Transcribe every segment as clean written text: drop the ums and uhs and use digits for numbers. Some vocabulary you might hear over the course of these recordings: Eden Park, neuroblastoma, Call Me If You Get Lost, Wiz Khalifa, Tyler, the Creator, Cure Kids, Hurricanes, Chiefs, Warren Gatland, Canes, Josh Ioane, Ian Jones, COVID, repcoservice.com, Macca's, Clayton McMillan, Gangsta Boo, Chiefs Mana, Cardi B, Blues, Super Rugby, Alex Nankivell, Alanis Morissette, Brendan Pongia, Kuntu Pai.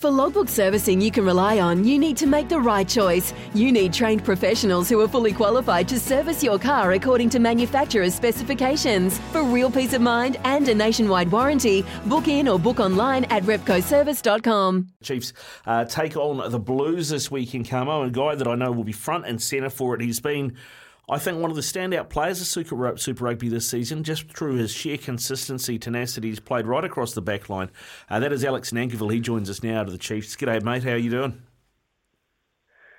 For logbook servicing you can rely on, you need to make the right choice. You need trained professionals who are fully qualified to service your car according to manufacturer's specifications. For real peace of mind and a nationwide warranty, book in or book online at repcoservice.com. Chiefs take on the Blues this week in Carmo, and a guy that I know will be front and centre for it. He's been, I think, one of the standout players of Super Rugby this season, just through his sheer consistency, tenacity. He's played right across the back line. That is Alex Nankivell. He joins us now to the Chiefs. G'day, mate. How are you doing?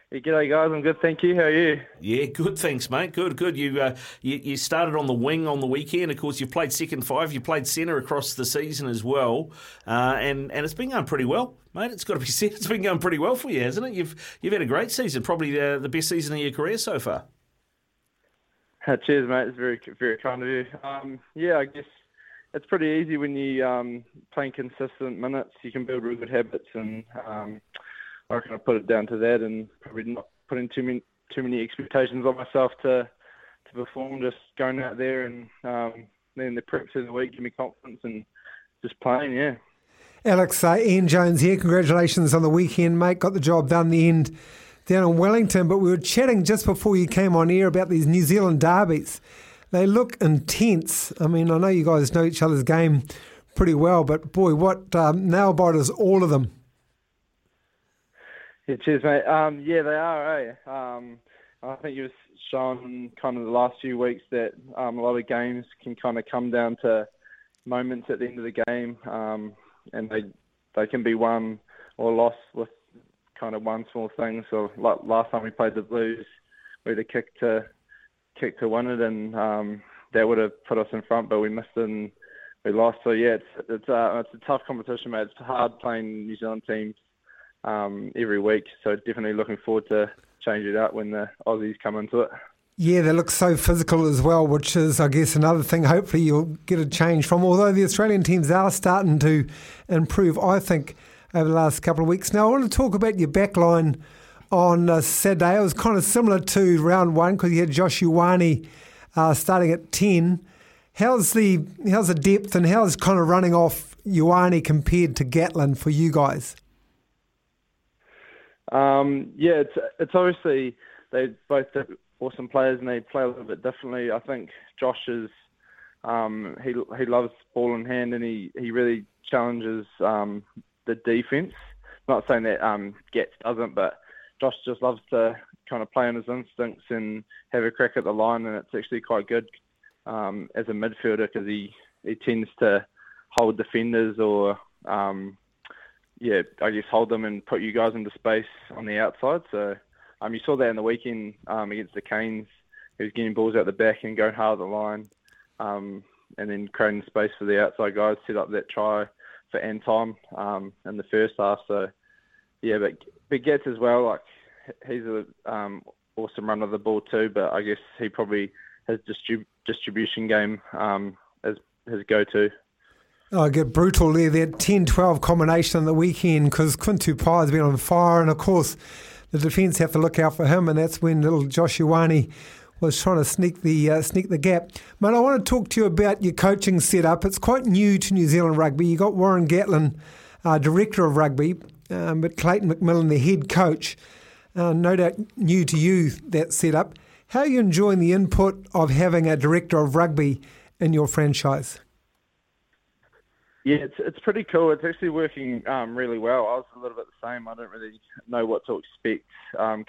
Yeah, g'day, guys. I'm good, thank you. How are you? Yeah, good, thanks, mate. Good. You started on the wing on the weekend. Of course, you've played second five. You played centre across the season as well. And it's been going pretty well, mate. It's got to be said. It's been going pretty well for you, hasn't it? You've had a great season, probably the best season of your career so far. Cheers, mate. It's very, very kind of you. I guess it's pretty easy when you playing consistent minutes. You can build really good habits, and I reckon I put it down to that, and probably not putting too many expectations on myself to perform. Just going out there and then the prep through the week give me confidence and just playing. Yeah. Alex, Ian Jones here. Congratulations on the weekend, mate. Got the job done in the end down in Wellington, but we were chatting just before you came on air about these New Zealand derbies. They look intense. I mean, I know you guys know each other's game pretty well, but boy, what nail-biters, all of them. Yeah, cheers, mate. They are, eh? I think it was shown kind of the last few weeks that a lot of games can kind of come down to moments at the end of the game, and they can be won or lost with kind of one small thing. So like last time we played the Blues, we had a kick to win it, and that would have put us in front, but we missed it and we lost. So yeah, it's a tough competition, mate. It's hard playing New Zealand teams every week. So definitely looking forward to changing it up when the Aussies come into it. Yeah, they look so physical as well, which is, I guess, another thing hopefully you'll get a change from, although the Australian teams are starting to improve, I think, over the last couple of weeks. Now, I want to talk about your back line on Saturday. It was kind of similar to round one because you had Josh Ioane starting at 10. How's the depth and how's kind of running off Ioane compared to Gatland for you guys? It's obviously they're both awesome players and they play a little bit differently. I think Josh is he loves ball in hand, and he really challenges the defence. I'm not saying that Gats doesn't, but Josh just loves to kind of play on his instincts and have a crack at the line, and it's actually quite good as a midfielder because he tends to hold defenders or, hold them and put you guys into space on the outside. So you saw that in the weekend against the Canes. He was getting balls out the back and going hard at the line and then creating space for the outside guys, set up that try for end time in the first half. So, yeah, but Gats as well, like, he's an awesome run of the ball too, but I guess he probably has distribution game as his go-to. Oh, I get brutal there, that 10-12 combination on the weekend, because Kuntu Pai has been on fire, and of course the defence have to look out for him, and that's when little Josh Ioane was trying to sneak the gap. Mate, I want to talk to you about your coaching setup. It's quite new to New Zealand rugby. You got Warren Gatland, Director of Rugby, but Clayton McMillan, the head coach, no doubt new to you, that setup. How are you enjoying the input of having a Director of Rugby in your franchise? Yeah, it's pretty cool. It's actually working really well. I was a little bit the same. I don't really know what to expect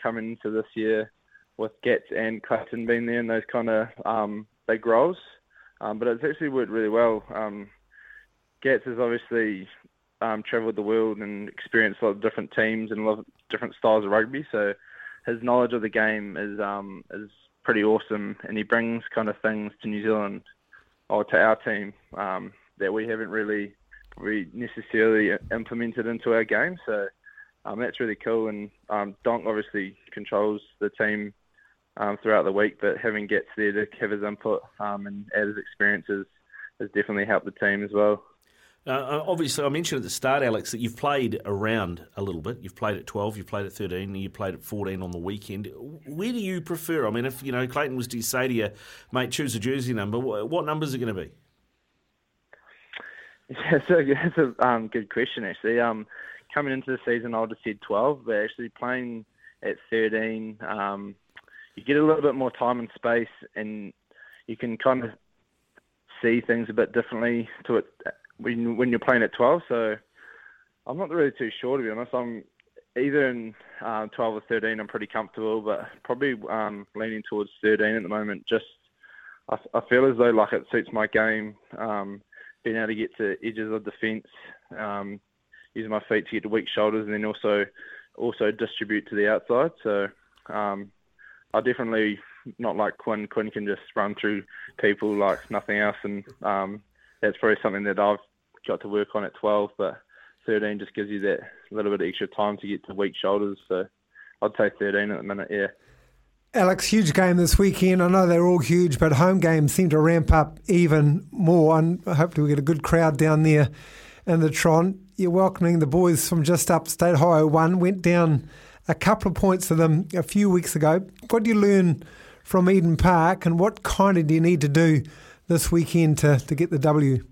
coming into this year, with Gats and Clayton being there in those kind of big roles. But it's actually worked really well. Gats has obviously travelled the world and experienced a lot of different teams and a lot of different styles of rugby, so his knowledge of the game is pretty awesome, and he brings kind of things to New Zealand or to our team that we haven't really necessarily implemented into our game. So That's really cool. And Donk obviously controls the team throughout the week, but having Gats there to have his input and add his experiences has definitely helped the team as well. Obviously, I mentioned at the start, Alex, that you've played around a little bit. You've played at 12, you've played at 13, and you played at 14 on the weekend. Where do you prefer? I mean, if you know Clayton was to say to you, mate, choose a jersey number, what numbers are going to be? Yeah, so that's a good question, actually. Coming into the season, I would have said 12, but actually playing at 13, you get a little bit more time and space, and you can kind of see things a bit differently to it when you're playing at 12. So I'm not really too sure, to be honest. I'm either in 12 or 13. I'm pretty comfortable, but probably leaning towards 13 at the moment. Just I feel as though like it suits my game, being able to get to edges of defence, using my feet to get to weak shoulders, and then also distribute to the outside. So I definitely not like Quinn. Quinn can just run through people like nothing else, and that's probably something that I've got to work on at 12, but 13 just gives you that little bit of extra time to get to weak shoulders. So I'd take 13 at the minute, yeah. Alex, huge game this weekend. I know they're all huge, but home games seem to ramp up even more, and hopefully we get a good crowd down there in the Tron. You're welcoming the boys from just upstate Ohio. One went down a couple of points to them a few weeks ago. What do you learn from Eden Park, and what kind of do you need to do this weekend to get the W?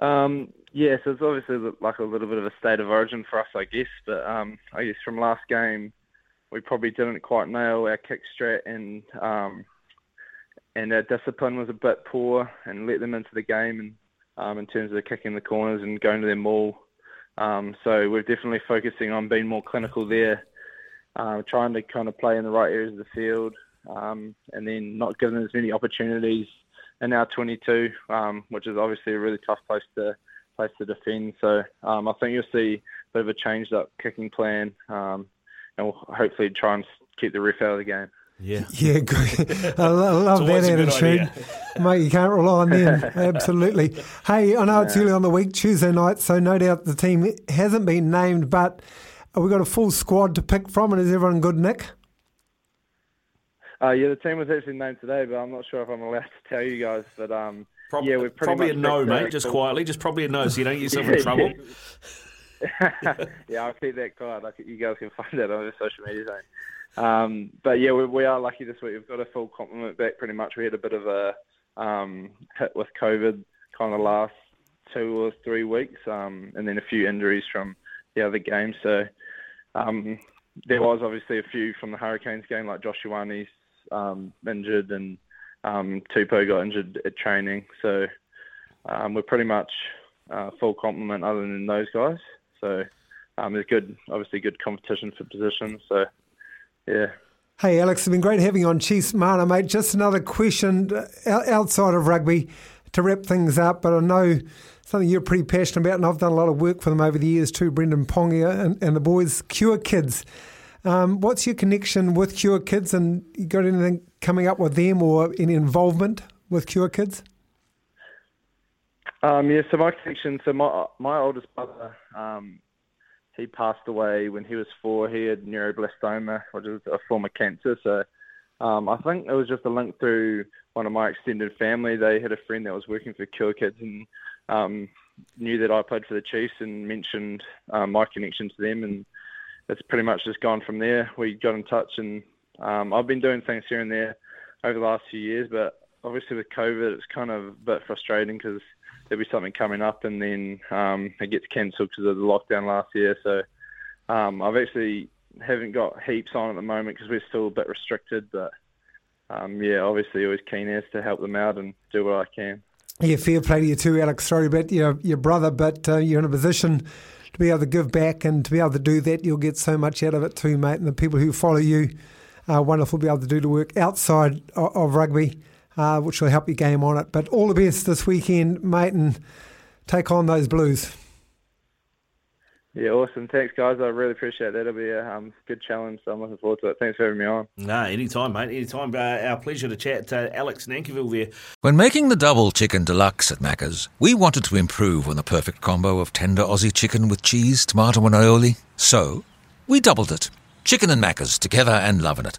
So it's obviously like a little bit of a state of origin for us, I guess. But I guess from last game, we probably didn't quite nail our kick strat, and our discipline was a bit poor, and let them into the game and in terms of kicking the corners and going to their maul. So we're definitely focusing on being more clinical there, trying to kind of play in the right areas of the field. And then not giving as many opportunities in our 22, which is obviously a really tough place to defend. So I think you'll see a bit of a changed-up kicking plan, and we'll hopefully try and keep the ref out of the game. Yeah, good. I love that attitude, mate. You can't rely on them. Absolutely. Hey, I know it's early on the week, Tuesday night, so no doubt the team hasn't been named, but we've got a full squad to pick from, and is everyone good, Nick? The team was actually named today, but I'm not sure if I'm allowed to tell you guys. But we're probably a no, mate. Just quietly, just probably a no, so you don't get yourself in trouble. I'll keep that quiet. You guys can find that on the social media thing. We are lucky this week. We've got a full complement back, pretty much. We had a bit of a hit with COVID kind of last 2 or 3 weeks, and then a few injuries from the other game. So there was obviously a few from the Hurricanes game, like Josh Ioane. Injured, and Tupou got injured at training, so we're pretty much full complement other than those guys. So there's good competition for positions. So yeah. Hey Alex, it's been great having you on Chiefs Mana, mate. Just another question outside of rugby to wrap things up, but I know something you're pretty passionate about, and I've done a lot of work for them over the years too, Brendan Pongia and the boys, Cure Kids. What's your connection with Cure Kids, and you got anything coming up with them or any involvement with Cure Kids? So my connection, my oldest brother, he passed away when he was 4. He had neuroblastoma, which is a form of cancer. So I think it was just a link through one of my extended family. They had a friend that was working for Cure Kids and knew that I played for the Chiefs and mentioned my connection to them, and it's pretty much just gone from there. We got in touch, and I've been doing things here and there over the last few years, but obviously with COVID, it's kind of a bit frustrating because there'll be something coming up, and then it gets cancelled because of the lockdown last year. So I've actually haven't got heaps on at the moment because we're still a bit restricted, but obviously always keen as to help them out and do what I can. Yeah, fair play to you too, Alex. Sorry about your brother, but you're in a position to be able to give back, and to be able to do that, you'll get so much out of it too, mate. And the people who follow you are wonderful to be able to do the work outside of rugby, which will help your game on it. But all the best this weekend, mate, and take on those Blues. Yeah, awesome. Thanks, guys. I really appreciate that. It'll be a good challenge, so I'm looking forward to it. Thanks for having me on. No, anytime, mate. Anytime. Our pleasure to chat to Alex Nankivell there. When making the double chicken deluxe at Macca's, we wanted to improve on the perfect combo of tender Aussie chicken with cheese, tomato and aioli. So we doubled it. Chicken and Macca's, together and loving it.